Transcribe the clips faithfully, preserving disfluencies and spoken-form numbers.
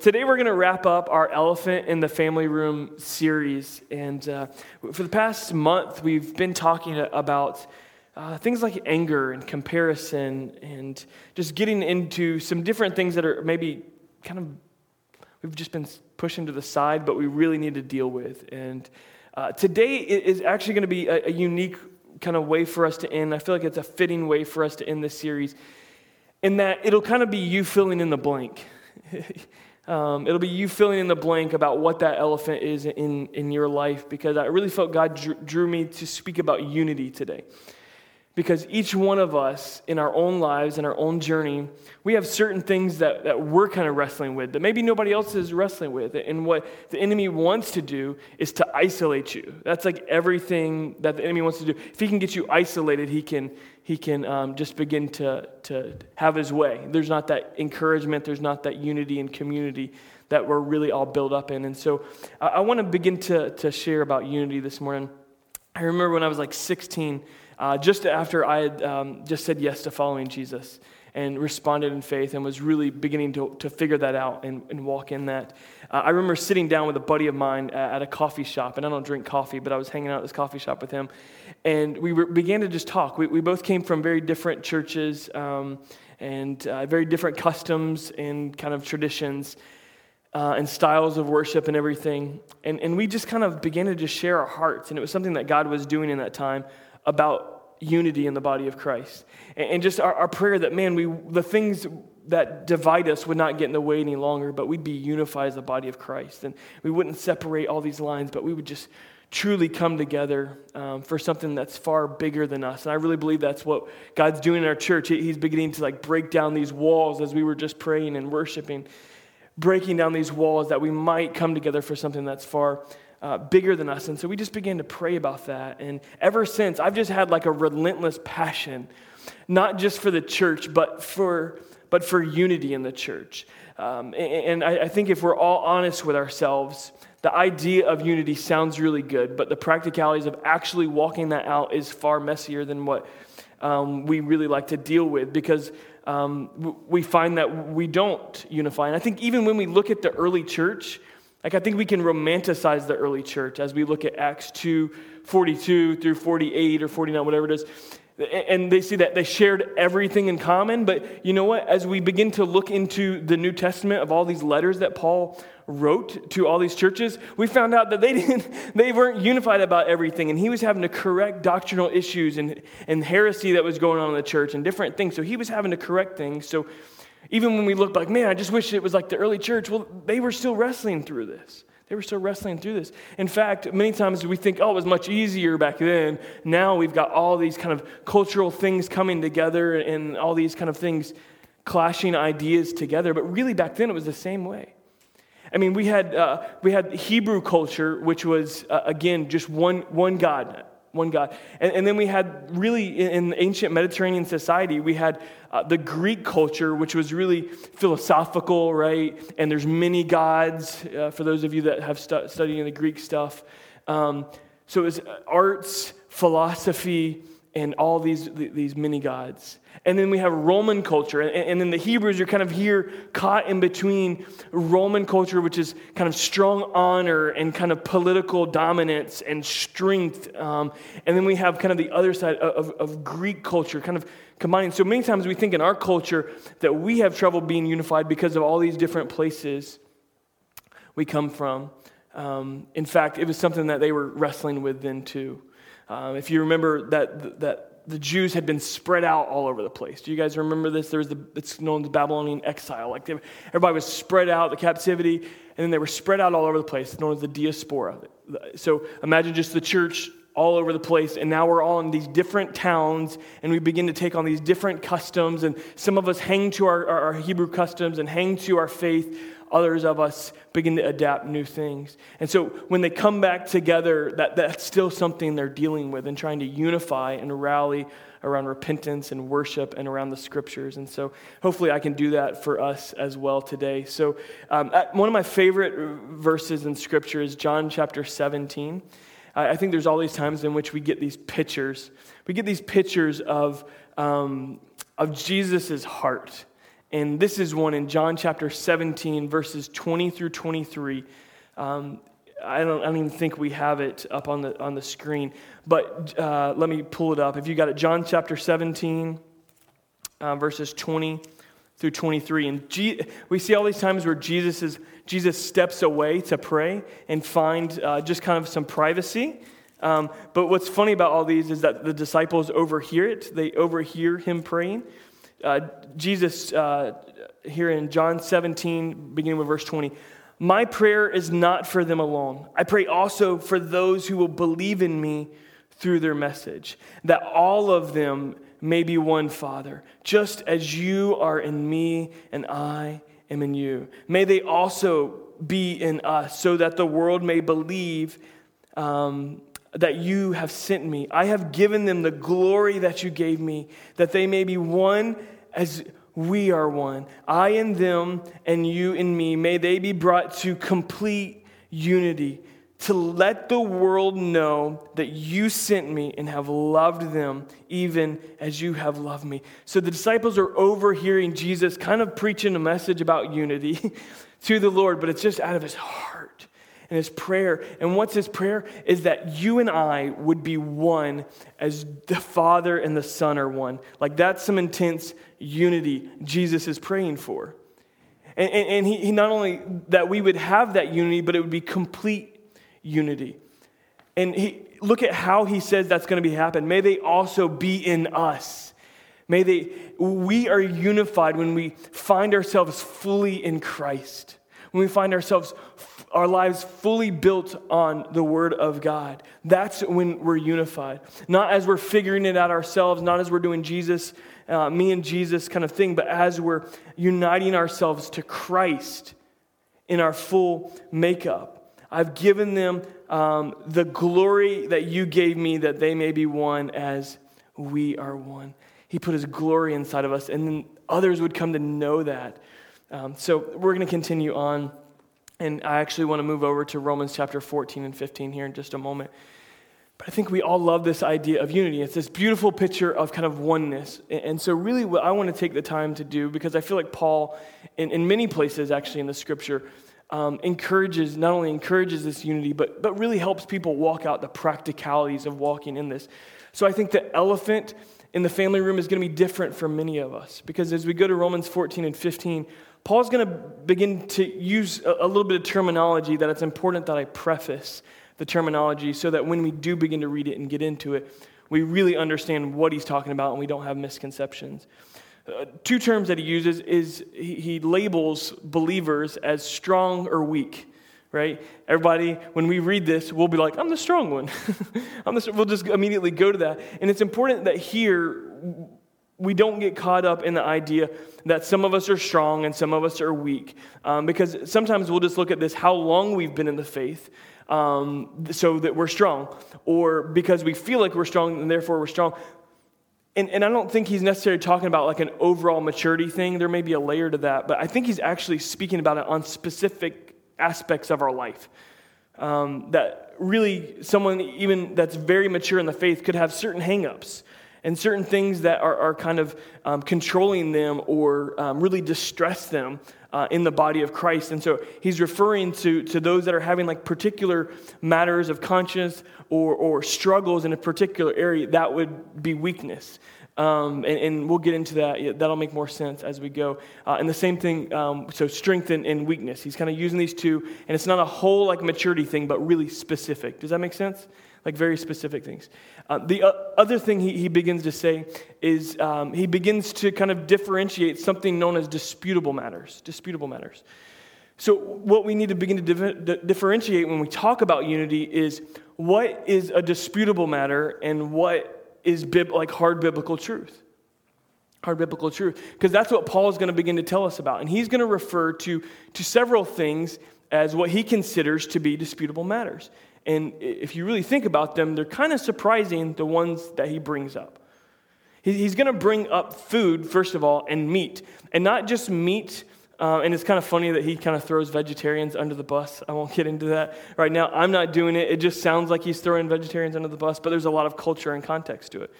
today we're going to wrap up our Elephant in the Family Room series. And uh, for the past month, we've been talking about uh, things like anger and comparison and just getting into some different things that are maybe kind of, we've just been pushing to the side, but we really need to deal with. And uh, today is actually going to be a, a unique kind of way for us to end. I feel like it's a fitting way for us to end this series in that it'll kind of be you filling in the blank. um, it'll be you filling in the blank about what that elephant is in, in your life, because I really felt God drew, drew me to speak about unity today. Because each one of us in our own lives, in our own journey, we have certain things that, that we're kind of wrestling with that maybe nobody else is wrestling with. And what the enemy wants to do is to isolate you. That's like everything that the enemy wants to do. If he can get you isolated, he can he can um, just begin to, to have his way. There's not that encouragement. There's not that unity and community that we're really all built up in. And so I, I want to begin to, to share about unity this morning. I remember when I was like sixteen, Uh, just after I had um, just said yes to following Jesus and responded in faith and was really beginning to, to figure that out and, and walk in that. Uh, I remember sitting down with a buddy of mine at a coffee shop, and I don't drink coffee, but I was hanging out at this coffee shop with him, and we were, began to just talk. We, we both came from very different churches um, and uh, very different customs and kind of traditions Uh, and styles of worship and everything. And and we just kind of began to just share our hearts. And it was something that God was doing in that time about unity in the body of Christ. And, and just our, our prayer that, man, we the things that divide us would not get in the way any longer, but we'd be unified as the body of Christ. And we wouldn't separate all these lines, but we would just truly come together um, for something that's far bigger than us. And I really believe that's what God's doing in our church. He, he's beginning to like break down these walls as we were just praying and worshiping, breaking down these walls that we might come together for something that's far uh, bigger than us. And so we just began to pray about that. And ever since, I've just had like a relentless passion, not just for the church, but for but for unity in the church. Um, and, and I, I think if we're all honest with ourselves, the idea of unity sounds really good, but the practicalities of actually walking that out is far messier than what um, we really like to deal with, because Um, we find that we don't unify. And I think even when we look at the early church, like I think we can romanticize the early church as we look at Acts two forty-two through forty-eight or forty-nine, whatever it is. And they see that they shared everything in common. But you know what? As we begin to look into the New Testament of all these letters that Paul wrote to all these churches, we found out that they didn't, they weren't unified about everything. And he was having to correct doctrinal issues and, and heresy that was going on in the church and different things. So he was having to correct things. So even when we look like, man, I just wish it was like the early church. Well, they were still wrestling through this. They were still wrestling through this. In fact, many times we think, oh, it was much easier back then. Now we've got all these kind of cultural things coming together and all these kind of things clashing ideas together. But really back then it was the same way. I mean, we had uh, we had Hebrew culture, which was, uh, again, just one one God. One God. And, and then we had really in ancient Mediterranean society, we had uh, the Greek culture, which was really philosophical, right? And there's many gods, uh, for those of you that have stu- studied the Greek stuff. Um, so it was arts, philosophy, and all these these mini gods. And then we have Roman culture. And, and then the Hebrews are kind of here caught in between Roman culture, which is kind of strong honor and kind of political dominance and strength. Um, and then we have kind of the other side of, of Greek culture kind of combining. So many times we think in our culture that we have trouble being unified because of all these different places we come from. Um, in fact, it was something that they were wrestling with then too. Um, if you remember that that the Jews had been spread out all over the place. Do you guys remember this? There was the it's known as the Babylonian exile. Like they, everybody was spread out, the captivity, and then they were spread out all over the place. It's known as the diaspora. So imagine just the church all over the place, and now we're all in these different towns, and we begin to take on these different customs, and some of us hang to our, our, our Hebrew customs and hang to our faith. Others of us begin to adapt new things. And so when they come back together, that, that's still something they're dealing with and trying to unify and rally around repentance and worship and around the scriptures. And so hopefully I can do that for us as well today. So um, one of my favorite verses in scripture is John chapter seventeen. I think there's all these times in which we get these pictures. We get these pictures of, um, of Jesus' heart. And this is one in John chapter seventeen, verses twenty through twenty-three. Um, I don't, I don't even think we have it up on the on the screen, but uh, let me pull it up. If you got it, John chapter seventeen, uh, verses twenty through twenty-three, and G- we see all these times where Jesus is Jesus steps away to pray and find uh, just kind of some privacy. Um, but what's funny about all these is that the disciples overhear it. They overhear him praying. Uh, Jesus uh, here in John seventeen, beginning with verse twenty. My prayer is not for them alone. I pray also for those who will believe in me through their message, that all of them may be one, Father, just as you are in me and I am in you. May they also be in us, so that the world may believe um, that you have sent me. I have given them the glory that you gave me, that they may be one as we are one. I in them and you in me. May they be brought to complete unity, to let the world know that you sent me and have loved them even as you have loved me. So the disciples are overhearing Jesus kind of preaching a message about unity to the Lord, but it's just out of his heart and his prayer. And what's his prayer? Is that you and I would be one as the Father and the Son are one. Like, that's some intense unity Jesus is praying for. And, and, and he, he not only that we would have that unity, but it would be complete unity. And he, look at how he says that's going to be happen. May they also be in us. May they, we are unified when we find ourselves fully in Christ. When we find ourselves, our lives fully built on the Word of God. That's when we're unified. Not as we're figuring it out ourselves, not as we're doing Jesus, uh, me and Jesus kind of thing, but as we're uniting ourselves to Christ in our full makeup. I've given them um, the glory that you gave me, that they may be one as we are one. He put his glory inside of us, and then others would come to know that. Um, so we're going to continue on, and I actually want to move over to Romans chapter fourteen and fifteen here in just a moment. But I think we all love this idea of unity. It's this beautiful picture of kind of oneness. And so really what I want to take the time to do, because I feel like Paul, in, in many places actually in the Scripture, um, encourages, not only encourages this unity, but, but really helps people walk out the practicalities of walking in this. So I think the elephant in the family room is going to be different for many of us, because as we go to Romans fourteen and fifteen, Paul's going to begin to use a little bit of terminology that it's important that I preface the terminology so that when we do begin to read it and get into it, we really understand what he's talking about and we don't have misconceptions. Uh, two terms that he uses is he, he labels believers as strong or weak, right? Everybody, when we read this, we'll be like, I'm the strong one. I'm the, we'll just immediately go to that. And it's important that here, we don't get caught up in the idea that some of us are strong and some of us are weak. Um, because sometimes we'll just look at this, how long we've been in the faith, um, so that we're strong. Or because we feel like we're strong and therefore we're strong. And, and I don't think he's necessarily talking about like an overall maturity thing. There may be a layer to that. But I think he's actually speaking about it on specific aspects of our life. Um, that really someone even that's very mature in the faith could have certain hang-ups. And certain things that are, are kind of um, controlling them or um, really distress them uh, in the body of Christ. And so he's referring to, to those that are having like particular matters of conscience or, or struggles in a particular area. That would be weakness. Um, and, and we'll get into that. That'll make more sense as we go. Uh, and the same thing, um, so strength and, and weakness. He's kind of using these two. And it's not a whole like maturity thing, but really specific. Does that make sense? Like very specific things. Uh, the uh, other thing he, he begins to say is um, he begins to kind of differentiate something known as disputable matters. Disputable matters. So what we need to begin to dif- d- differentiate when we talk about unity is what is a disputable matter and what is bib- like hard biblical truth. Hard biblical truth. Because that's what Paul is going to begin to tell us about. And he's going to refer to, to several things as what he considers to be disputable matters. And if you really think about them, they're kind of surprising, the ones that he brings up. He's going to bring up food, first of all, and meat. And not just meat. Uh, and it's kind of funny that he kind of throws vegetarians under the bus. I won't get into that right now. I'm not doing it. It just sounds like he's throwing vegetarians under the bus. But there's a lot of culture and context to it.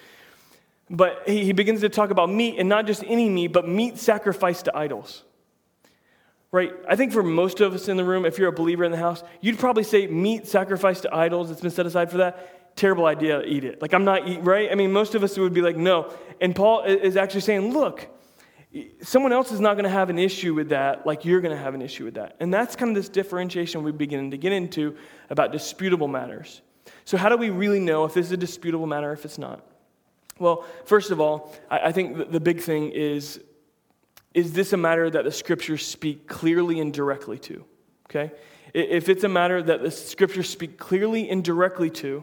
But he, he begins to talk about meat, and not just any meat, but meat sacrificed to idols. Right? I think for most of us in the room, if you're a believer in the house, you'd probably say meat sacrificed to idols. It's been set aside for that. Terrible idea to eat it. Like, I'm not eating, right? I mean, most of us would be like, no. And Paul is actually saying, look, someone else is not going to have an issue with that like you're going to have an issue with that. And that's kind of this differentiation we're beginning to get into about disputable matters. So how do we really know if this is a disputable matter or if it's not? Well, first of all, I think the big thing is, is this a matter that the Scriptures speak clearly and directly to? Okay? If it's a matter that the Scriptures speak clearly and directly to,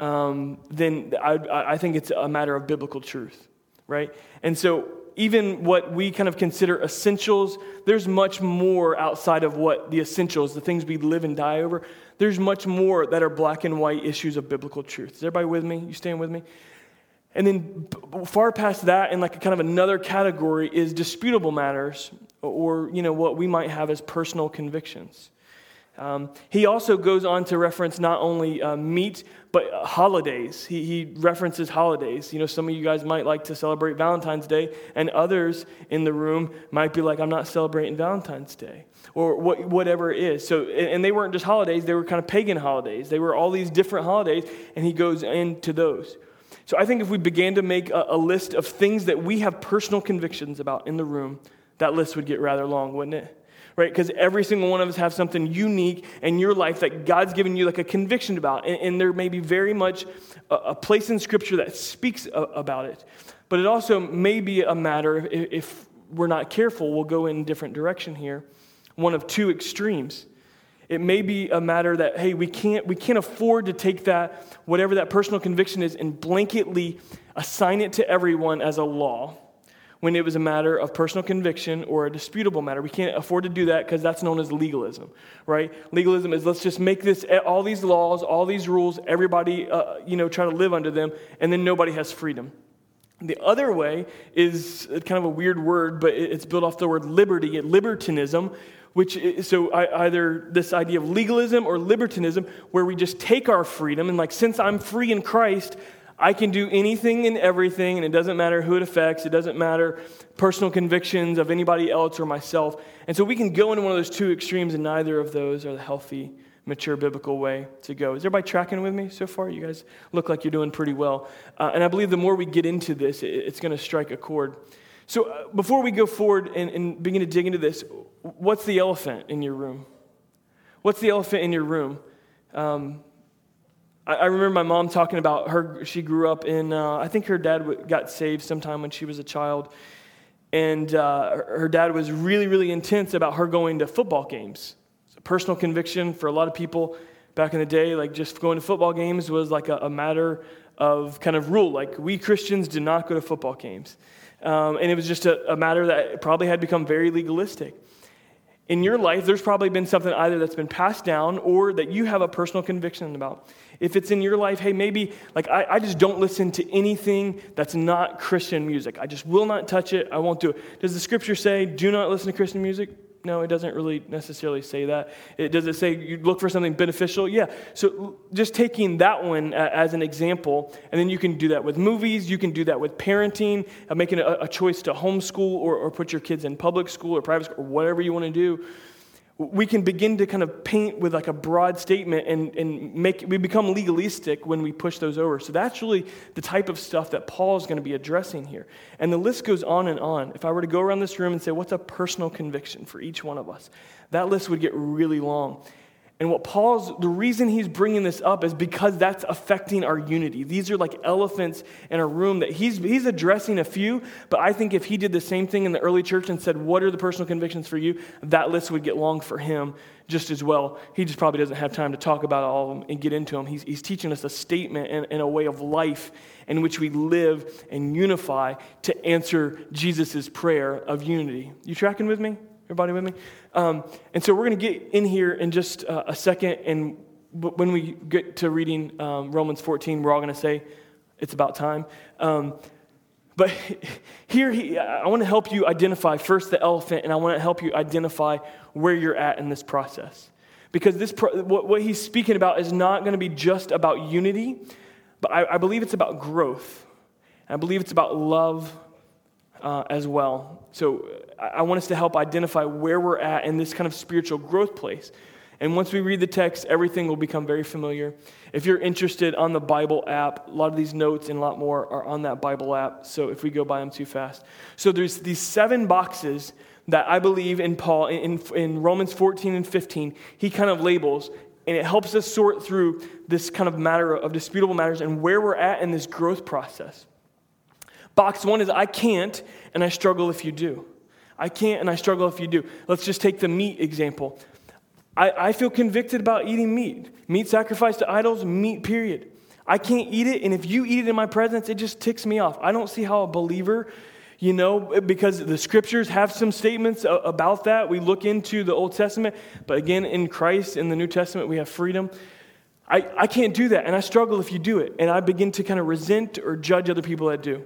um, then I, I think it's a matter of biblical truth, right? And so even what we kind of consider essentials, there's much more outside of what the essentials, the things we live and die over, there's much more that are black and white issues of biblical truth. Is everybody with me? You staying with me? And then far past that, and like kind of another category is disputable matters, or you know what we might have as personal convictions. Um, he also goes on to reference not only uh, meat, but holidays. He, he references holidays. You know, some of you guys might like to celebrate Valentine's Day, and others in the room might be like, I'm not celebrating Valentine's Day, or what, whatever it is. So, and they weren't just holidays. They were kind of pagan holidays. They were all these different holidays, and he goes into those. So I think if we began to make a, a list of things that we have personal convictions about in the room, that list would get rather long, wouldn't it? Right? Because every single one of us have something unique in your life that God's given you like a conviction about. And, and there may be very much a, a place in Scripture that speaks a, about it. But it also may be a matter, if, if we're not careful, we'll go in a different direction here, one of two extremes. It may be a matter that, hey, we can't we can't afford to take that, whatever that personal conviction is, and blanketly assign it to everyone as a law when it was a matter of personal conviction or a disputable matter. We can't afford to do that because that's known as legalism, right? Legalism is let's just make this all these laws, all these rules, everybody, uh, you know, try to live under them, and then nobody has freedom. The other way is kind of a weird word, but it's built off the word liberty, libertinism, which is, so I, either this idea of legalism or libertinism, where we just take our freedom and like, since I'm free in Christ, I can do anything and everything, and it doesn't matter who it affects, it doesn't matter personal convictions of anybody else or myself. And so we can go into one of those two extremes, and neither of those are the healthy, mature biblical way to go. Is everybody tracking with me so far? You guys look like you're doing pretty well. Uh, and I believe the more we get into this, it, it's going to strike a chord. So uh, before we go forward and, and begin to dig into this, what's the elephant in your room? What's the elephant in your room? Um, I, I remember my mom talking about her, she grew up in, uh, I think her dad got saved sometime when she was a child, and uh, her dad was really, really intense about her going to football games. It's a personal conviction for a lot of people back in the day, like just going to football games was like a, a matter of kind of rule, like we Christians do not go to football games. Um, and it was just a, a matter that probably had become very legalistic. In your life, there's probably been something either that's been passed down or that you have a personal conviction about. If it's in your life, hey, maybe, like, I, I just don't listen to anything that's not Christian music. I just will not touch it. I won't do it. Does the Scripture say, do not listen to Christian music? No, it doesn't really necessarily say that. It, does it say you look for something beneficial? Yeah. So just taking that one as an example, and then you can do that with movies. You can do that with parenting, making a, a choice to homeschool or, or put your kids in public school or private school or whatever you want to do. We can begin to kind of paint with like a broad statement and, and make we become legalistic when we push those over. So that's really the type of stuff that Paul is going to be addressing here. And the list goes on and on. If I were to go around this room and say, what's a personal conviction for each one of us? That list would get really long. And what Paul's, the reason he's bringing this up is because that's affecting our unity. These are like elephants in a room that he's he's addressing a few, but I think if he did the same thing in the early church and said, what are the personal convictions for you? That list would get long for him just as well. He just probably doesn't have time to talk about all of them and get into them. He's, he's teaching us a statement and, and a way of life in which we live and unify to answer Jesus' prayer of unity. You tracking with me? Everybody with me? Um, and so we're going to get in here in just uh, a second, and w- when we get to reading um, Romans fourteen, we're all going to say, it's about time. Um, but here, he, I want to help you identify first the elephant, and I want to help you identify where you're at in this process. Because this pro- what, what he's speaking about is not going to be just about unity, but I, I believe it's about growth. I believe it's about love uh, as well. So I, I want us to help identify where we're at in this kind of spiritual growth place. And once we read the text, everything will become very familiar. If you're interested, on the Bible app, a lot of these notes and a lot more are on that Bible app, so if we go by them too fast. So there's these seven boxes that I believe in Paul, in, in Romans fourteen and fifteen, he kind of labels, and it helps us sort through this kind of matter of disputable matters and where we're at in this growth process. Box one is, I can't, and I struggle if you do. I can't, and I struggle if you do. Let's just take the meat example. I, I feel convicted about eating meat. Meat sacrificed to idols, meat period. I can't eat it, and if you eat it in my presence, it just ticks me off. I don't see how a believer, you know, because the scriptures have some statements about that. We look into the Old Testament, but again, in Christ, in the New Testament, we have freedom. I, I can't do that, and I struggle if you do it, and I begin to kind of resent or judge other people that do.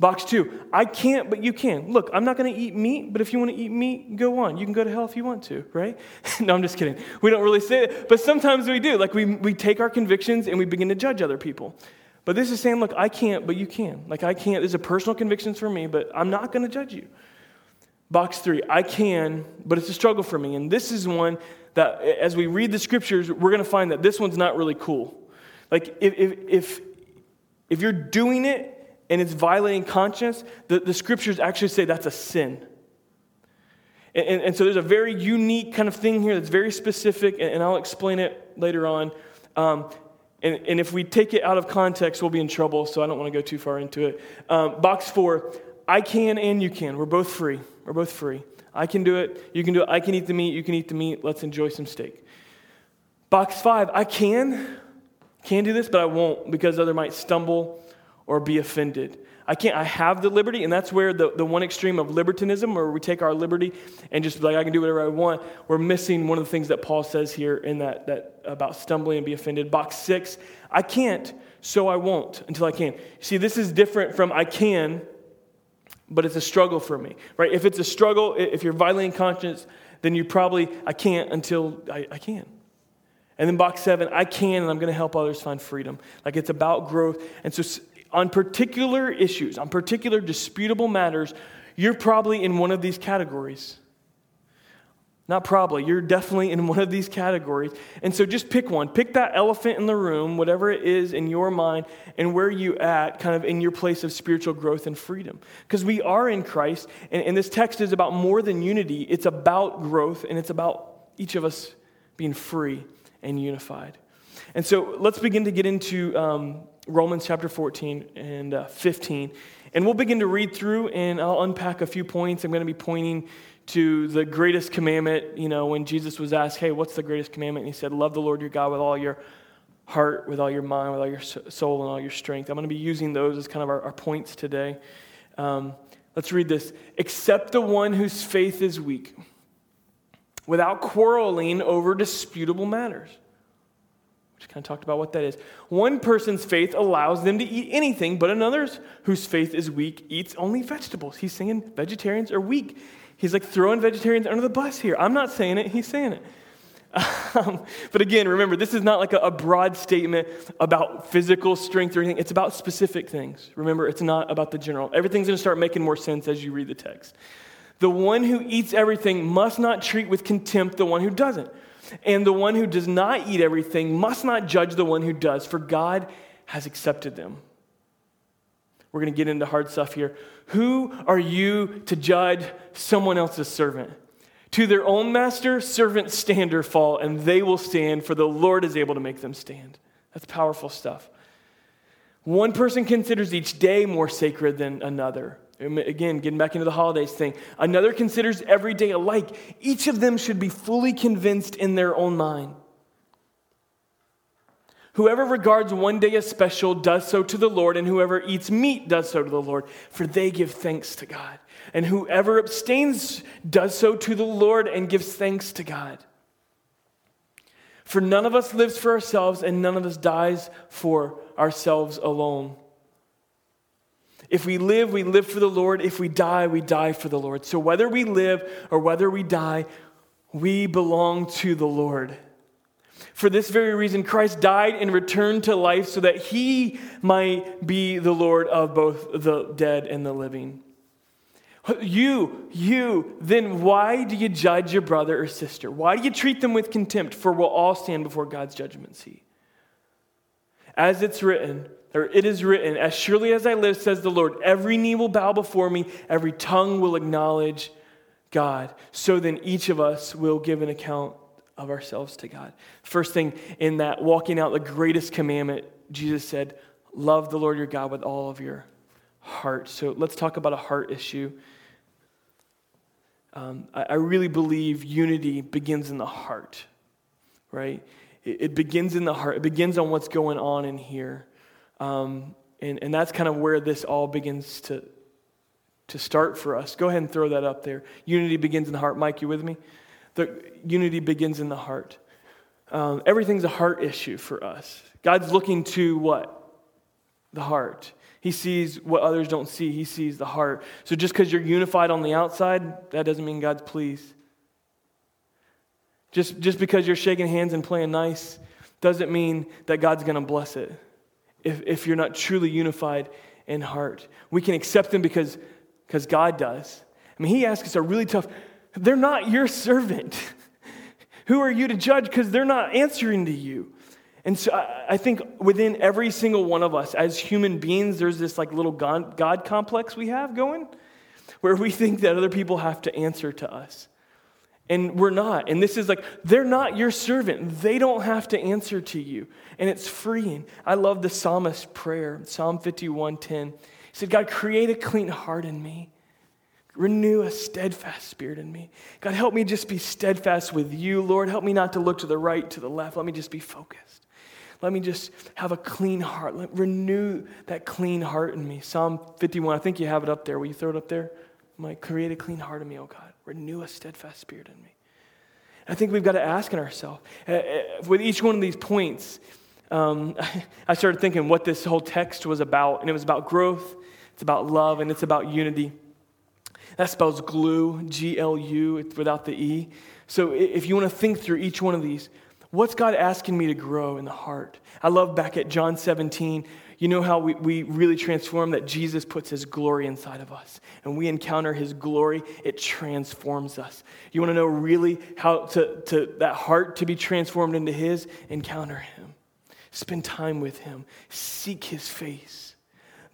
Box two, I can't, but you can. Look, I'm not going to eat meat, but if you want to eat meat, go on. You can go to hell if you want to, right? No, I'm just kidding. We don't really say that, but sometimes we do. Like, we, we take our convictions and we begin to judge other people. But this is saying, look, I can't, but you can. Like, I can't. These are personal convictions for me, but I'm not going to judge you. Box three, I can, but it's a struggle for me. And this is one that, as we read the scriptures, we're going to find that this one's not really cool. Like, if if if, if you're doing it, and it's violating conscience, the, the scriptures actually say that's a sin. And, and, and so there's a very unique kind of thing here that's very specific, and, and I'll explain it later on. Um, and, and if we take it out of context, we'll be in trouble, so I don't want to go too far into it. Um, box four, I can and you can. We're both free. We're both free. I can do it. You can do it. I can eat the meat. You can eat the meat. Let's enjoy some steak. Box five, I can. Can do this, but I won't, because others might stumble or be offended. I can't, I have the liberty, and that's where the, the one extreme of libertinism, where we take our liberty and just like, I can do whatever I want, we're missing one of the things that Paul says here in that, that about stumbling and be offended. Box six, I can't, so I won't until I can. See, this is different from I can, but it's a struggle for me, right? If it's a struggle, if you're violating conscience, then you probably, I can't until I, I can. And then box seven, I can, and I'm going to help others find freedom. Like, it's about growth. And so on particular issues, on particular disputable matters, you're probably in one of these categories. Not probably, you're definitely in one of these categories. And so just pick one. Pick that elephant in the room, whatever it is in your mind, and where you at kind of in your place of spiritual growth and freedom. Because we are in Christ, and, and this text is about more than unity. It's about growth, and it's about each of us being free and unified. And so let's begin to get into um, Romans chapter fourteen and uh, fifteen. And we'll begin to read through, and I'll unpack a few points. I'm going to be pointing to the greatest commandment. You know, when Jesus was asked, hey, what's the greatest commandment? And he said, love the Lord your God with all your heart, with all your mind, with all your soul, and all your strength. I'm going to be using those as kind of our, our points today. Um, let's read this. Except the one whose faith is weak, without quarreling over disputable matters. Just kind of talked about what that is. One person's faith allows them to eat anything, but another's, whose faith is weak, eats only vegetables. He's saying vegetarians are weak. He's like throwing vegetarians under the bus here. I'm not saying it. He's saying it. Um, but again, remember, this is not like a, a broad statement about physical strength or anything. It's about specific things. Remember, it's not about the general. Everything's going to start making more sense as you read the text. The one who eats everything must not treat with contempt the one who doesn't. And the one who does not eat everything must not judge the one who does, for God has accepted them. We're going to get into hard stuff here. Who are you to judge someone else's servant? To their own master, servants stand or fall, and they will stand, for the Lord is able to make them stand. That's powerful stuff. One person considers each day more sacred than another. Again, getting back into the holidays thing. Another considers every day alike. Each of them should be fully convinced in their own mind. Whoever regards one day as special does so to the Lord, and whoever eats meat does so to the Lord, for they give thanks to God. And whoever abstains does so to the Lord and gives thanks to God. For none of us lives for ourselves, and none of us dies for ourselves alone. If we live, we live for the Lord. If we die, we die for the Lord. So whether we live or whether we die, we belong to the Lord. For this very reason, Christ died and returned to life so that he might be the Lord of both the dead and the living. You, you, then why do you judge your brother or sister? Why do you treat them with contempt? For we'll all stand before God's judgment seat. As it's written, or it is written, as surely as I live, says the Lord, every knee will bow before me, every tongue will acknowledge God. So then each of us will give an account of ourselves to God. First thing in that walking out the greatest commandment, Jesus said, love the Lord your God with all of your heart. So let's talk about a heart issue. Um, I, I really believe unity begins in the heart, right? It, it begins in the heart. It begins on what's going on in here. Um, and, and that's kind of where this all begins to, to start for us. Go ahead and throw that up there. Unity begins in the heart. Mike, you with me? The unity begins in the heart. Um, everything's a heart issue for us. God's looking to what? The heart. He sees what others don't see. He sees the heart. So just because you're unified on the outside, that doesn't mean God's pleased. Just, just because you're shaking hands and playing nice doesn't mean that God's going to bless it if, if you're not truly unified in heart. We can accept them because, because God does. I mean, he asks us a really tough... They're not your servant. Who are you to judge? Because they're not answering to you. And so I think within every single one of us as human beings, there's this like little God, God complex we have going where we think that other people have to answer to us. And we're not. And this is like, they're not your servant. They don't have to answer to you. And it's freeing. I love the psalmist's prayer, Psalm fifty-one ten. He said, God, create a clean heart in me. Renew a steadfast spirit in me. God, help me just be steadfast with you, Lord. Help me not to look to the right, to the left. Let me just be focused. Let me just have a clean heart. Let, renew that clean heart in me. Psalm fifty-one, I think you have it up there. Will you throw it up there? Mike, create a clean heart in me, oh God. Renew a steadfast spirit in me. I think we've got to ask in ourselves. With each one of these points, um, I started thinking what this whole text was about. And it was about growth, it's about love, and it's about unity. That spells glue, G L U, it's without the E. So if you want to think through each one of these, what's God asking me to grow in the heart? I love back at John seventeen, you know how we, we really transform that Jesus puts his glory inside of us. And we encounter his glory, it transforms us. You want to know really how to, to that heart to be transformed into his? Encounter him. Spend time with him. Seek his face.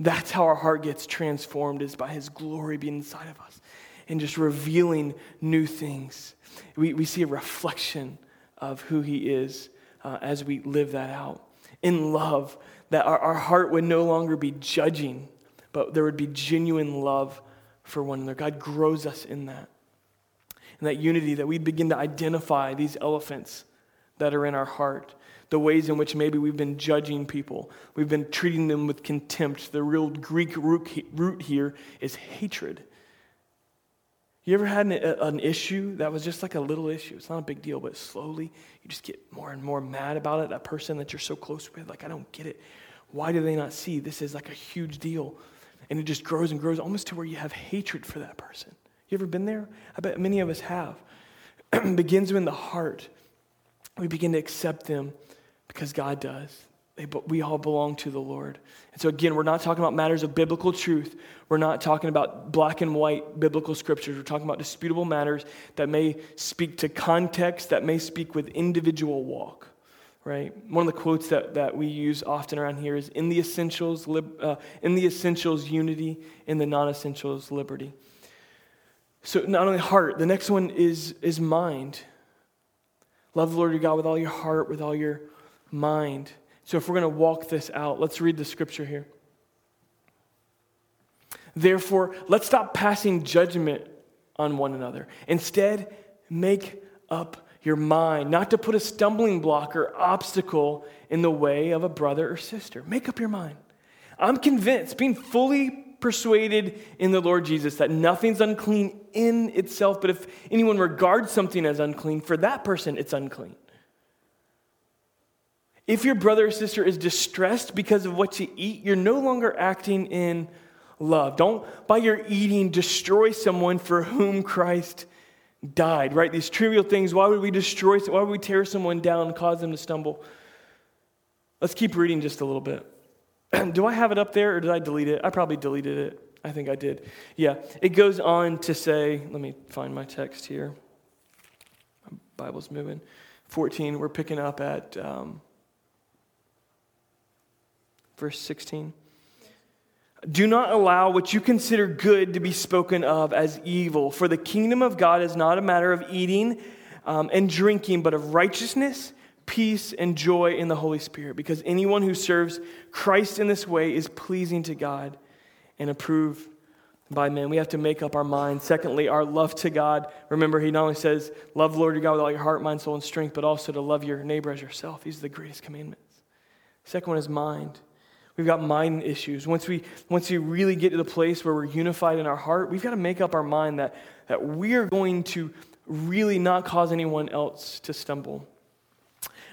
That's how our heart gets transformed, is by his glory being inside of us and just revealing new things. We we see a reflection of who he is uh, as we live that out. In love, that our, our heart would no longer be judging, but there would be genuine love for one another. God grows us in that. And that unity, that we begin to identify these elephants that are in our heart. The ways in which maybe we've been judging people. We've been treating them with contempt. The real Greek root here is hatred. You ever had an, an issue that was just like a little issue? It's not a big deal, but slowly you just get more and more mad about it. That person that you're so close with, like, I don't get it. Why do they not see? This is like a huge deal. And it just grows and grows almost to where you have hatred for that person. You ever been there? I bet many of us have. It begins in the heart. We begin to accept them because God does. They, but we all belong to the Lord. And so again, we're not talking about matters of biblical truth. We're not talking about black and white biblical scriptures. We're talking about disputable matters that may speak to context, that may speak with individual walk, right? One of the quotes that, that we use often around here is, in the essentials, lib, uh, in the essentials, unity, in the non-essentials, liberty. So not only heart, the next one is, is mind. Love the Lord your God with all your heart, with all your mind. So if we're going to walk this out, let's read the scripture here. Therefore, let's stop passing judgment on one another. Instead, make up your mind not to put a stumbling block or obstacle in the way of a brother or sister. Make up your mind. I'm convinced, being fully persuaded in the Lord Jesus, that nothing's unclean in itself, but if anyone regards something as unclean, for that person it's unclean. If your brother or sister is distressed because of what you eat, you're no longer acting in love. Don't, by your eating, destroy someone for whom Christ died, right? These trivial things. Why would we destroy, why would we tear someone down and cause them to stumble? Let's keep reading just a little bit. Do I have it up there or did I delete it? I probably deleted it. I think I did. Yeah, it goes on to say, let me find my text here. My Bible's moving. fourteen, we're picking up at um, verse sixteen. Do not allow what you consider good to be spoken of as evil, for the kingdom of God is not a matter of eating um, and drinking, but of righteousness, peace, and joy in the Holy Spirit, because anyone who serves Christ in this way is pleasing to God and approved by men. We have to make up our mind. Secondly, our love to God. Remember, he not only says, love the Lord your God with all your heart, mind, soul, and strength, but also to love your neighbor as yourself. These are the greatest commandments. Second one is mind. We've got mind issues. Once we once we really get to the place where we're unified in our heart, we've got to make up our mind that, that we're going to really not cause anyone else to stumble.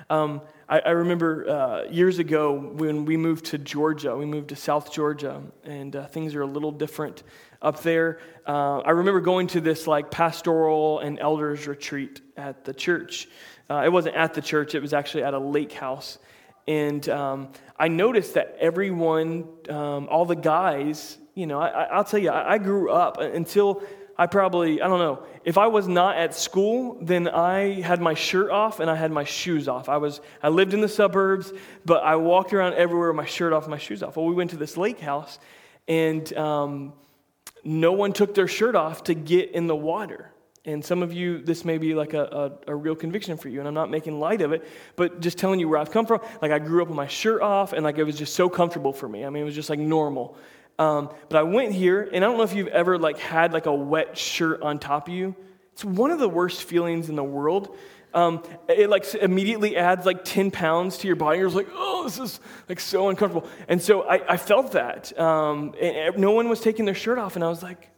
Um, I, I remember uh, years ago when we moved to Georgia, we moved to South Georgia, and uh, things are a little different up there. Uh, I remember going to this like pastoral and elders retreat at the church. Uh, it wasn't at the church, it was actually at a lake house. And um, I noticed that everyone, um, all the guys, you know, I, I'll tell you, I, I grew up until I probably, I don't know, if I was not at school, then I had my shirt off and I had my shoes off. I was, I lived in the suburbs, but I walked around everywhere with my shirt off and my shoes off. Well, we went to this lake house, and um, no one took their shirt off to get in the water. And some of you, this may be like a, a, a real conviction for you, and I'm not making light of it, but just telling you where I've come from. Like, I grew up with my shirt off, and like it was just so comfortable for me. I mean, it was just like normal. Um, but I went here, and I don't know if you've ever like had like a wet shirt on top of you. It's one of the worst feelings in the world. Um, it like immediately adds like ten pounds to your body. You're just like, oh, this is like so uncomfortable. And so I, I felt that. Um, and no one was taking their shirt off, and I was like,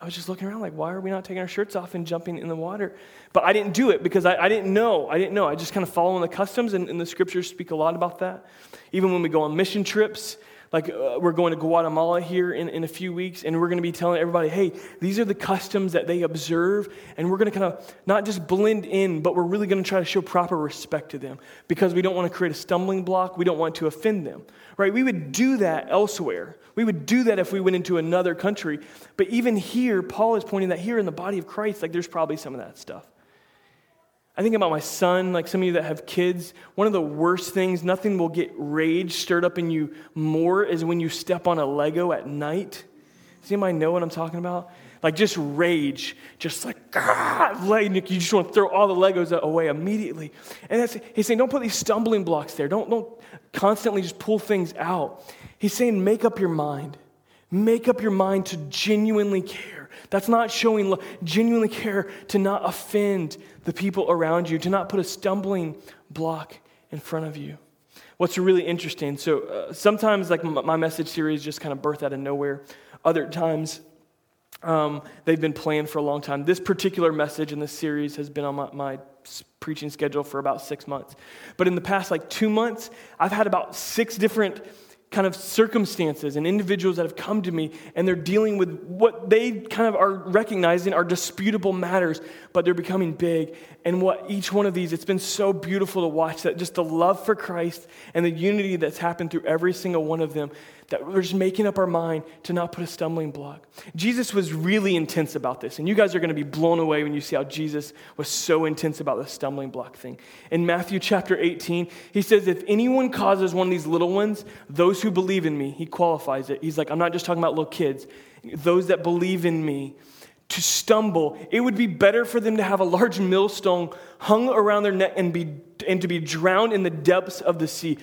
I was just looking around like, why are we not taking our shirts off and jumping in the water? But I didn't do it because I, I didn't know. I didn't know. I just kind of follow in the customs, and, and the scriptures speak a lot about that. Even when we go on mission trips, like uh, we're going to Guatemala here in, in a few weeks, and we're going to be telling everybody, hey, these are the customs that they observe, and we're going to kind of not just blend in, but we're really going to try to show proper respect to them because we don't want to create a stumbling block. We don't want to offend them, right? We would do that elsewhere. We would do that if we went into another country. But even here, Paul is pointing that here in the body of Christ, like there's probably some of that stuff. I think about my son, like some of you that have kids, one of the worst things, nothing will get rage stirred up in you more is when you step on a Lego at night. Does anybody know what I'm talking about? Like just rage, just like, ah, you just want to throw all the Legos away immediately. And that's, he's saying, don't put these stumbling blocks there. Don't, don't constantly just pull things out. He's saying, make up your mind. Make up your mind to genuinely care. That's not showing love. Genuinely care to not offend the people around you, to not put a stumbling block in front of you. What's really interesting, so uh, sometimes like m- my message series just kind of birthed out of nowhere. Other times, um, they've been planned for a long time. This particular message in this series has been on my, my preaching schedule for about six months. But in the past like two months, I've had about six different kind of circumstances and individuals that have come to me, and they're dealing with what they kind of are recognizing are disputable matters, but they're becoming big. And what each one of these, it's been so beautiful to watch that just the love for Christ and the unity that's happened through every single one of them, that we're just making up our mind to not put a stumbling block. Jesus was really intense about this, and you guys are going to be blown away when you see how Jesus was so intense about the stumbling block thing. In Matthew chapter eighteen, he says, if anyone causes one of these little ones, those who believe in me, he qualifies it. He's like, I'm not just talking about little kids. Those that believe in me to stumble, it would be better for them to have a large millstone hung around their neck and be and to be drowned in the depths of the sea.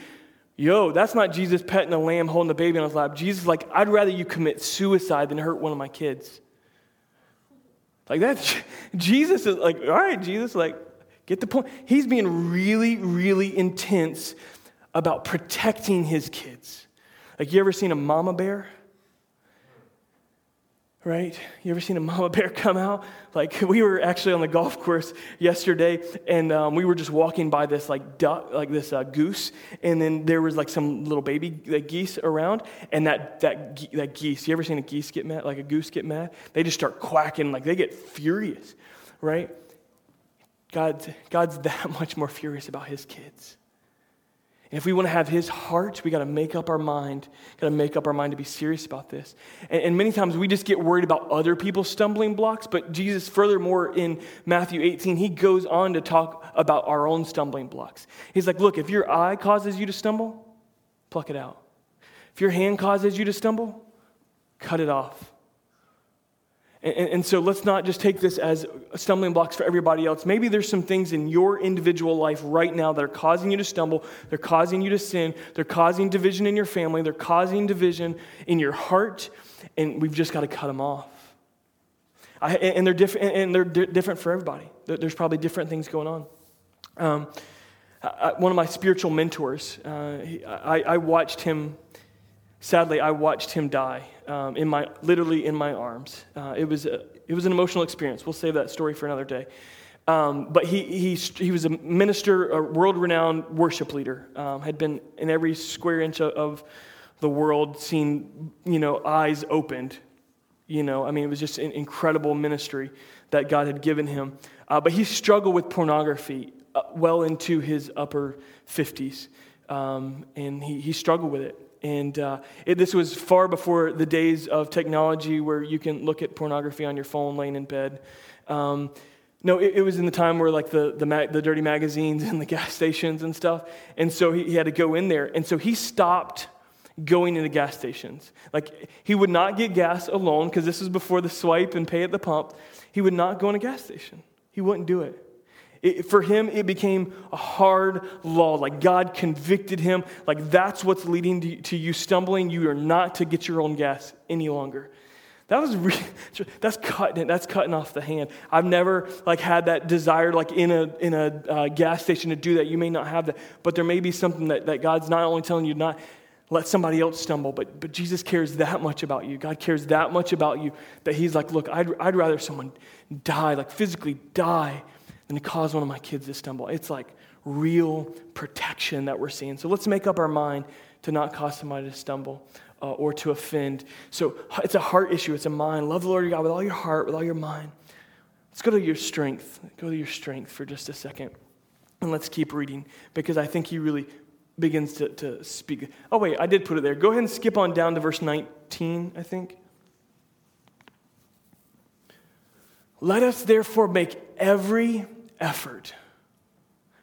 Yo, that's not Jesus petting a lamb, holding the baby on his lap. Jesus is like, I'd rather you commit suicide than hurt one of my kids. Like that's, Jesus is like, all right, Jesus, like, get the point. He's being really, really intense about protecting his kids. Like, you ever seen a mama bear? Right? You ever seen a mama bear come out? Like, we were actually on the golf course yesterday, and um, we were just walking by this like duck, like this uh, goose, and then there was like some little baby like, geese around, and that that that geese. You ever seen a geese get mad? Like a goose get mad? They just start quacking, like they get furious, right? God's, God's that much more furious about his kids. And if we want to have his heart, we got to make up our mind, got to make up our mind to be serious about this. And, and many times we just get worried about other people's stumbling blocks, but Jesus, furthermore, in Matthew eighteen, he goes on to talk about our own stumbling blocks. He's like, look, if your eye causes you to stumble, pluck it out. If your hand causes you to stumble, cut it off. And, and, and so let's not just take this as stumbling blocks for everybody else. Maybe there's some things in your individual life right now that are causing you to stumble, they're causing you to sin, they're causing division in your family, they're causing division in your heart, and we've just got to cut them off. I, and they're different. And they're di- different for everybody. There's probably different things going on. Um, I, one of my spiritual mentors, uh, he, I, I watched him. Sadly, I watched him die um, in my, literally in my arms. Uh, it was a, it was an emotional experience. We'll save that story for another day. Um, but he he he was a minister, a world-renowned worship leader. Um, had been in every square inch of the world, seen you know eyes opened. You know, I mean, it was just an incredible ministry that God had given him. Uh, but he struggled with pornography well into his upper fifties, um, and he he struggled with it. And uh, it, this was far before the days of technology where you can look at pornography on your phone laying in bed. Um, no, it, it was in the time where like the the, mag, the dirty magazines and the gas stations and stuff. And so he, he had to go in there. And so he stopped going into gas stations. Like he would not get gas alone because this was before the swipe and pay at the pump. He would not go in a gas station. He wouldn't do it. It, for him, it became a hard law. Like God convicted him. Like that's what's leading to, to you stumbling. You are not to get your own gas any longer. That was re- that's cutting it. That's cutting off the hand. I've never like had that desire like in a in a uh, gas station to do that. You may not have that, but there may be something that, that God's not only telling you to not let somebody else stumble, but but Jesus cares that much about you. God cares that much about you that He's like, look, I'd I'd rather someone die, like physically die, and to cause one of my kids to stumble. It's like real protection that we're seeing. So let's make up our mind to not cause somebody to stumble uh, or to offend. So it's a heart issue. It's a mind. Love the Lord your God with all your heart, with all your mind. Let's go to your strength. Go to your strength for just a second. And let's keep reading because I think he really begins to, to speak. Oh, wait, I did put it there. Go ahead and skip on down to verse nineteen, I think. Let us therefore make every effort.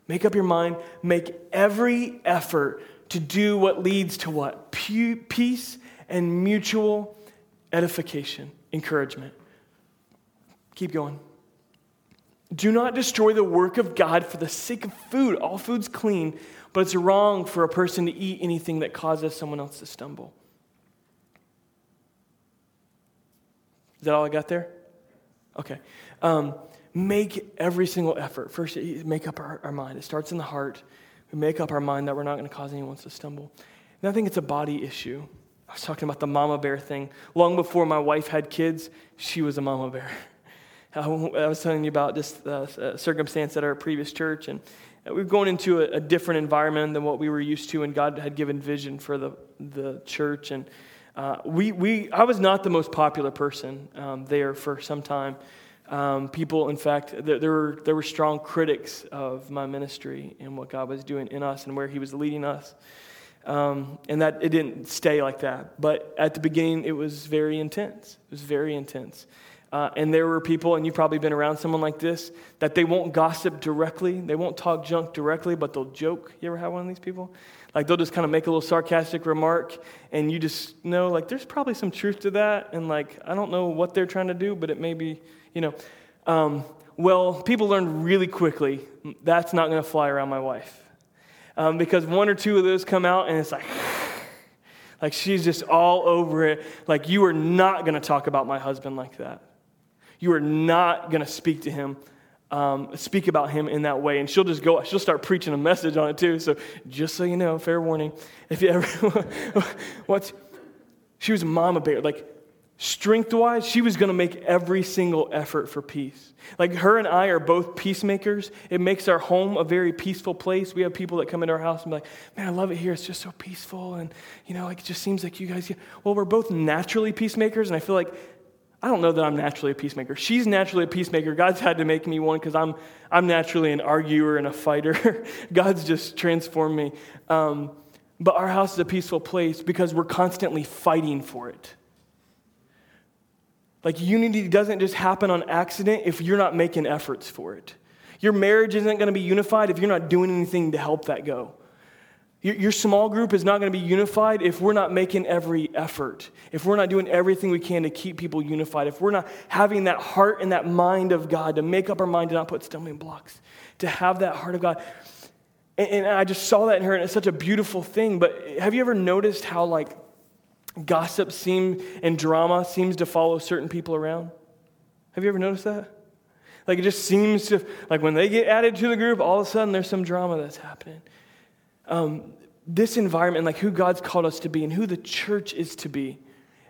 Make up your mind. Make every effort to do what leads to what? Peace and mutual edification, encouragement. Keep going. Do not destroy the work of God for the sake of food. All food's clean, but it's wrong for a person to eat anything that causes someone else to stumble. Is that all I got there? Okay. Um, Make every single effort. First, make up our, our mind. It starts in the heart. We make up our mind that we're not going to cause anyone to stumble. And I think it's a body issue. I was talking about the mama bear thing. Long before my wife had kids, she was a mama bear. I was telling you about this uh, circumstance at our previous church, and we were going into a, a different environment than what we were used to, and God had given vision for the, the church. And uh, we, we, I was not the most popular person um, there for some time. Um, people, in fact, there, there were there were strong critics of my ministry and what God was doing in us and where He was leading us, um, and that it didn't stay like that. But at the beginning, it was very intense. It was very intense, uh, and there were people, and you've probably been around someone like this, that they won't gossip directly, they won't talk junk directly, but they'll joke. You ever had one of these people? Like they'll just kind of make a little sarcastic remark, and you just know like there's probably some truth to that, and like I don't know what they're trying to do, but it may be. You know, um, well, people learn really quickly, that's not going to fly around my wife. Um, because one or two of those come out and it's like, like she's just all over it. Like you are not going to talk about my husband like that. You are not going to speak to him, um, speak about him in that way. And she'll just go, she'll start preaching a message on it too. So just so you know, fair warning. If you ever, what? She was a mama bear, like. Strength-wise, she was going to make every single effort for peace. Like her and I are both peacemakers. It makes our home a very peaceful place. We have people that come into our house and be like, man, I love it here. It's just so peaceful. And, you know, like it just seems like you guys, well, we're both naturally peacemakers. And I feel like I don't know that I'm naturally a peacemaker. She's naturally a peacemaker. God's had to make me one because I'm I'm naturally an arguer and a fighter. God's just transformed me. Um, but our house is a peaceful place because we're constantly fighting for it. Like, unity doesn't just happen on accident if you're not making efforts for it. Your marriage isn't going to be unified if you're not doing anything to help that go. Your small group is not going to be unified if we're not making every effort, if we're not doing everything we can to keep people unified, if we're not having that heart and that mind of God, to make up our mind to not put stumbling blocks, to have that heart of God. And, and I just saw that in her, and it's such a beautiful thing. But have you ever noticed how, like, gossip seem, and drama seems to follow certain people around? Have you ever noticed that? Like, it just seems to, like, when they get added to the group, all of a sudden there's some drama that's happening. Um, this environment, like who God's called us to be and who the church is to be,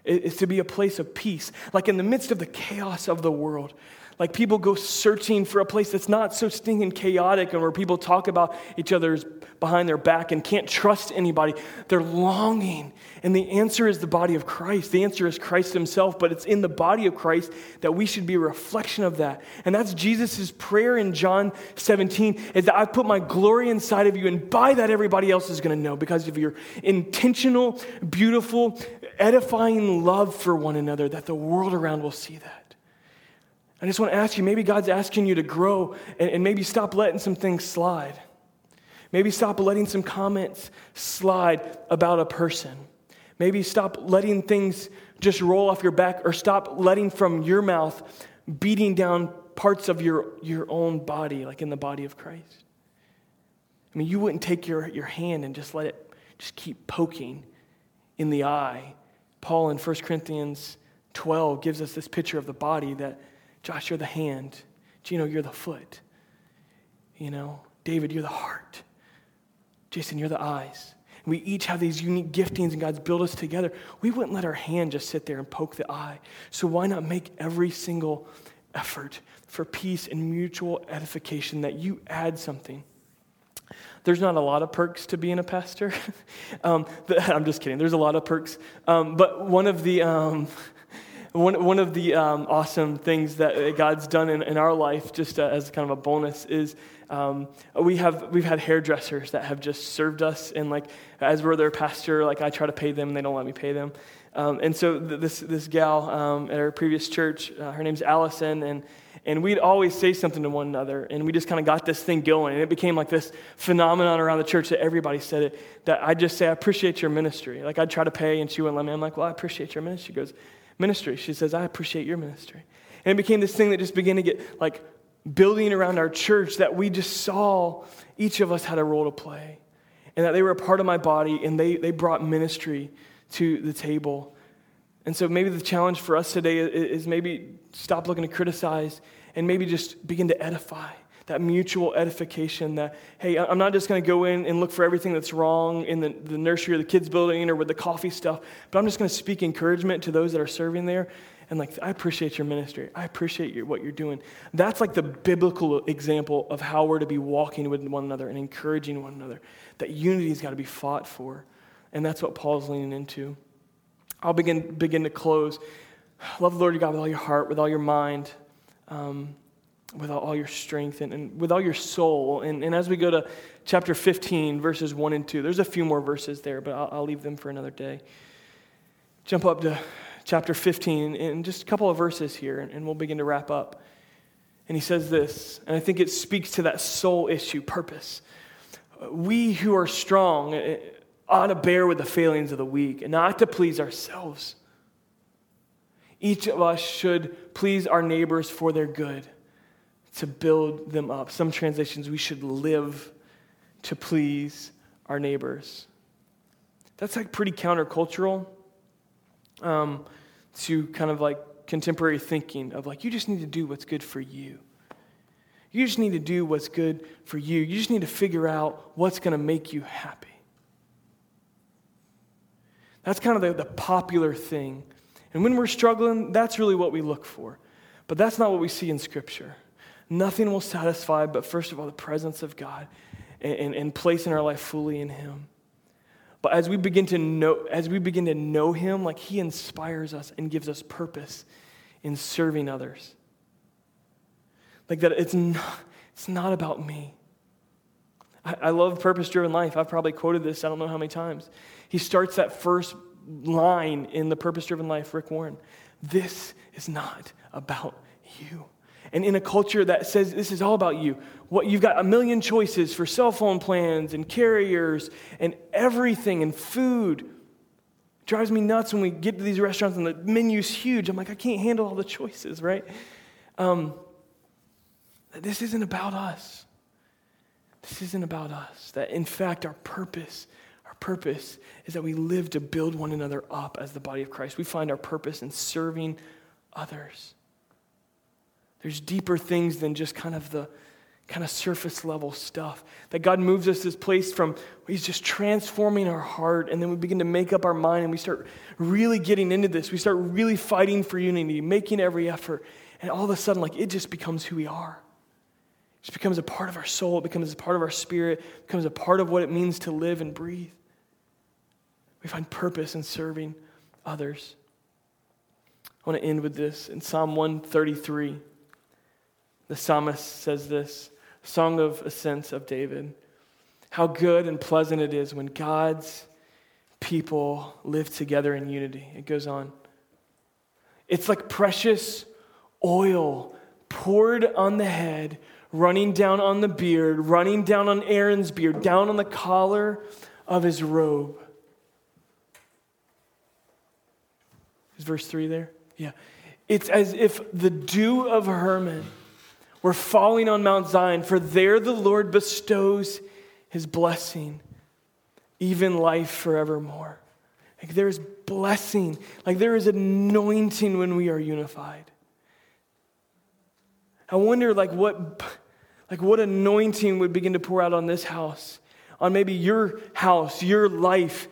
is to be a place of peace. Like in the midst of the chaos of the world, like people go searching for a place that's not so stinking chaotic and where people talk about each other's behind their back and can't trust anybody. They're longing. And the answer is the body of Christ. The answer is Christ himself, but it's in the body of Christ that we should be a reflection of that. And that's Jesus' prayer in John seventeen, is that I've put my glory inside of you, and by that everybody else is going to know because of your intentional, beautiful, edifying love for one another, that the world around will see that. I just want to ask you, maybe God's asking you to grow and, and maybe stop letting some things slide. Maybe stop letting some comments slide about a person. Maybe stop letting things just roll off your back, or stop letting from your mouth beating down parts of your, your own body, like in the body of Christ. I mean, you wouldn't take your, your hand and just let it just keep poking in the eye. Paul in First Corinthians twelve gives us this picture of the body that, Josh, you're the hand. Gino, you're the foot. You know, David, you're the heart. Jason, you're the eyes. And we each have these unique giftings, and God's built us together. We wouldn't let our hand just sit there and poke the eye. So why not make every single effort for peace and mutual edification, that you add something? There's not a lot of perks to being a pastor. um, the, I'm just kidding. There's a lot of perks. Um, but one of the... Um, One one of the um, awesome things that God's done in, in our life, just uh, as kind of a bonus, is um, we have we've had hairdressers that have just served us, and like as we're their pastor, like I try to pay them, and they don't let me pay them. Um, and so th- this this gal um, at our previous church, uh, her name's Allison, and and we'd always say something to one another, and we just kind of got this thing going, and it became like this phenomenon around the church that everybody said it. That I just say, I appreciate your ministry. Like I'd try to pay, and she wouldn't let me. I'm like, well, I appreciate your ministry. She goes, ministry. She says, I appreciate your ministry. And it became this thing that just began to get like building around our church, that we just saw each of us had a role to play, and that they were a part of my body, and they they brought ministry to the table. And so maybe the challenge for us today is, is maybe stop looking to criticize and maybe just begin to edify, that mutual edification that, hey, I'm not just going to go in and look for everything that's wrong in the, the nursery or the kids' building or with the coffee stuff, but I'm just going to speak encouragement to those that are serving there. And like, I appreciate your ministry. I appreciate your, what you're doing. That's like the biblical example of how we're to be walking with one another and encouraging one another, that unity has got to be fought for. And that's what Paul's leaning into. I'll begin, begin to close. Love the Lord your God with all your heart, with all your mind, um, with all your strength, and, and with all your soul. And, and as we go to chapter fifteen, verses one and two, there's a few more verses there, but I'll, I'll leave them for another day. Jump up to chapter fifteen, and just a couple of verses here, and, and we'll begin to wrap up. And he says this, and I think it speaks to that soul issue, purpose. We who are strong ought to bear with the failings of the weak, and not to please ourselves. Each of us should please our neighbors for their good, to build them up. Some translations, we should live to please our neighbors. That's like pretty countercultural um, to kind of like contemporary thinking of like, you just need to do what's good for you. You just need to do what's good for you. You just need to figure out what's going to make you happy. That's kind of the, the popular thing. And when we're struggling, that's really what we look for. But that's not what we see in Scripture. Nothing will satisfy but, first of all, the presence of God and, and, and placing our life fully in Him. But as we begin to know, as we begin to know Him, like He inspires us and gives us purpose in serving others. Like that it's not, it's not about me. I, I love purpose-driven life. I've probably quoted this I don't know how many times. He starts that first line in the purpose-driven life, Rick Warren. This is not about you. And in a culture that says this is all about you, what you've got a million choices for cell phone plans and carriers and everything and food. It drives me nuts when we get to these restaurants and the menu's huge. I'm like, I can't handle all the choices, right? Um, this isn't about us. This isn't about us. That in fact, our purpose, our purpose is that we live to build one another up as the body of Christ. We find our purpose in serving others. There's deeper things than just kind of the kind of surface level stuff. That God moves us to this place from he's just transforming our heart, and then we begin to make up our mind, and we start really getting into this. We start really fighting for unity, making every effort. And all of a sudden, like, it just becomes who we are. It just becomes a part of our soul. It becomes a part of our spirit. It becomes a part of what it means to live and breathe. We find purpose in serving others. I want to end with this. In Psalm one thirty-three, the psalmist says this, Song of Ascents of David. How good and pleasant it is when God's people live together in unity. It goes on. It's like precious oil poured on the head, running down on the beard, running down on Aaron's beard, down on the collar of his robe. Is verse three there? Yeah. It's as if the dew of Hermon were falling on Mount Zion, for there the Lord bestows his blessing, even life forevermore. Like there is blessing, like there is anointing when we are unified. I wonder like what, like what anointing would begin to pour out on this house, on maybe your house, your life,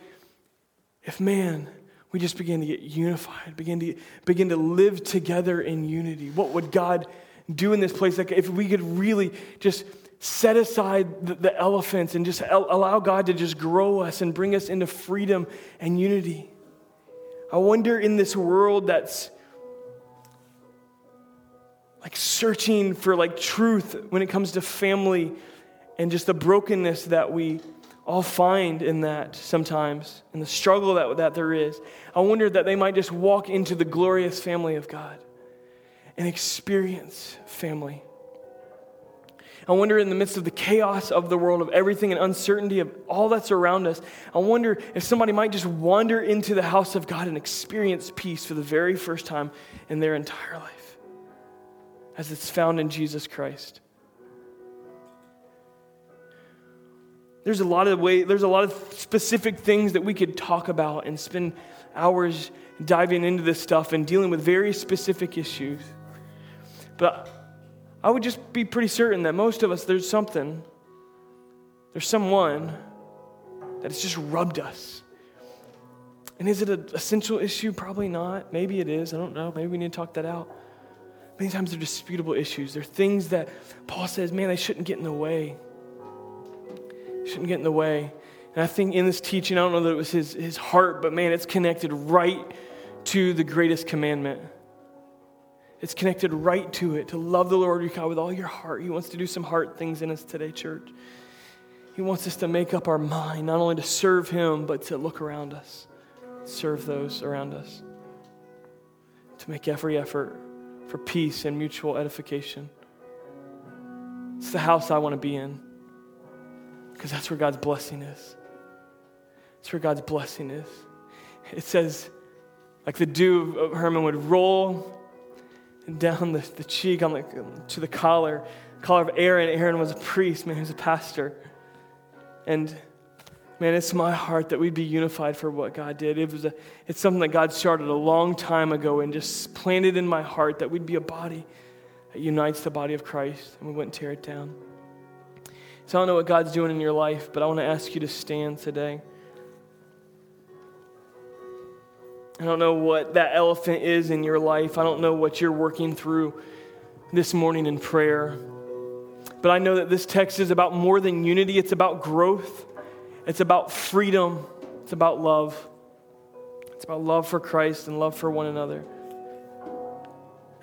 if man, we just begin to get unified, begin to begin to live together in unity. What would God do in this place? Like if we could really just set aside the, the elephants and just allow God to just grow us and bring us into freedom and unity. I wonder in this world that's like searching for like truth when it comes to family and just the brokenness that we all find in that sometimes and the struggle that, that there is. I wonder that they might just walk into the glorious family of God and experience family. I wonder in the midst of the chaos of the world, of everything and uncertainty of all that's around us, I wonder if somebody might just wander into the house of God and experience peace for the very first time in their entire life, as it's found in Jesus Christ. There's a lot of way, there's a lot of specific things that we could talk about and spend hours diving into this stuff and dealing with very specific issues. But I would just be pretty certain that most of us, there's something, there's someone that has just rubbed us. And is it an essential issue? Probably not. Maybe it is. I don't know. Maybe we need to talk that out. Many times they're disputable issues. They're things that Paul says, man, they shouldn't get in the way. Shouldn't get in the way. And I think in this teaching, I don't know that it was his, his heart, but man, it's connected right to the greatest commandment. It's connected right to it, to love the Lord your God with all your heart. He wants to do some heart things in us today, church. He wants us to make up our mind, not only to serve him, but to look around us, serve those around us, to make every effort for peace and mutual edification. It's the house I want to be in, because that's where God's blessing is. That's where God's blessing is. It says, like the dew of Hermon would roll down the, the cheek on the, to the collar, collar of Aaron. Aaron was a priest, man, he was a pastor. And man, it's my heart that we'd be unified for what God did. It was a, it's something that God started a long time ago and just planted in my heart that we'd be a body that unites the body of Christ, and we wouldn't tear it down. So I don't know what God's doing in your life, but I want to ask you to stand today. I don't know what that elephant is in your life. I don't know what you're working through this morning in prayer. But I know that this text is about more than unity. It's about growth. It's about freedom. It's about love. It's about love for Christ and love for one another.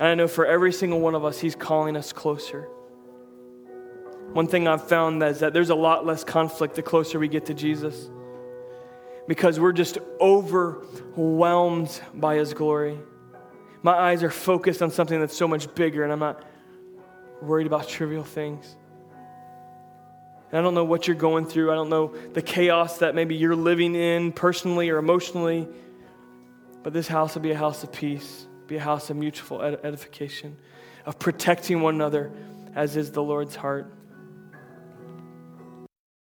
And I know for every single one of us, he's calling us closer. One thing I've found is that there's a lot less conflict the closer we get to Jesus, because we're just overwhelmed by his glory. My eyes are focused on something that's so much bigger, and I'm not worried about trivial things. And I don't know what you're going through. I don't know the chaos that maybe you're living in personally or emotionally, but this house will be a house of peace, be a house of mutual edification, of protecting one another, as is the Lord's heart.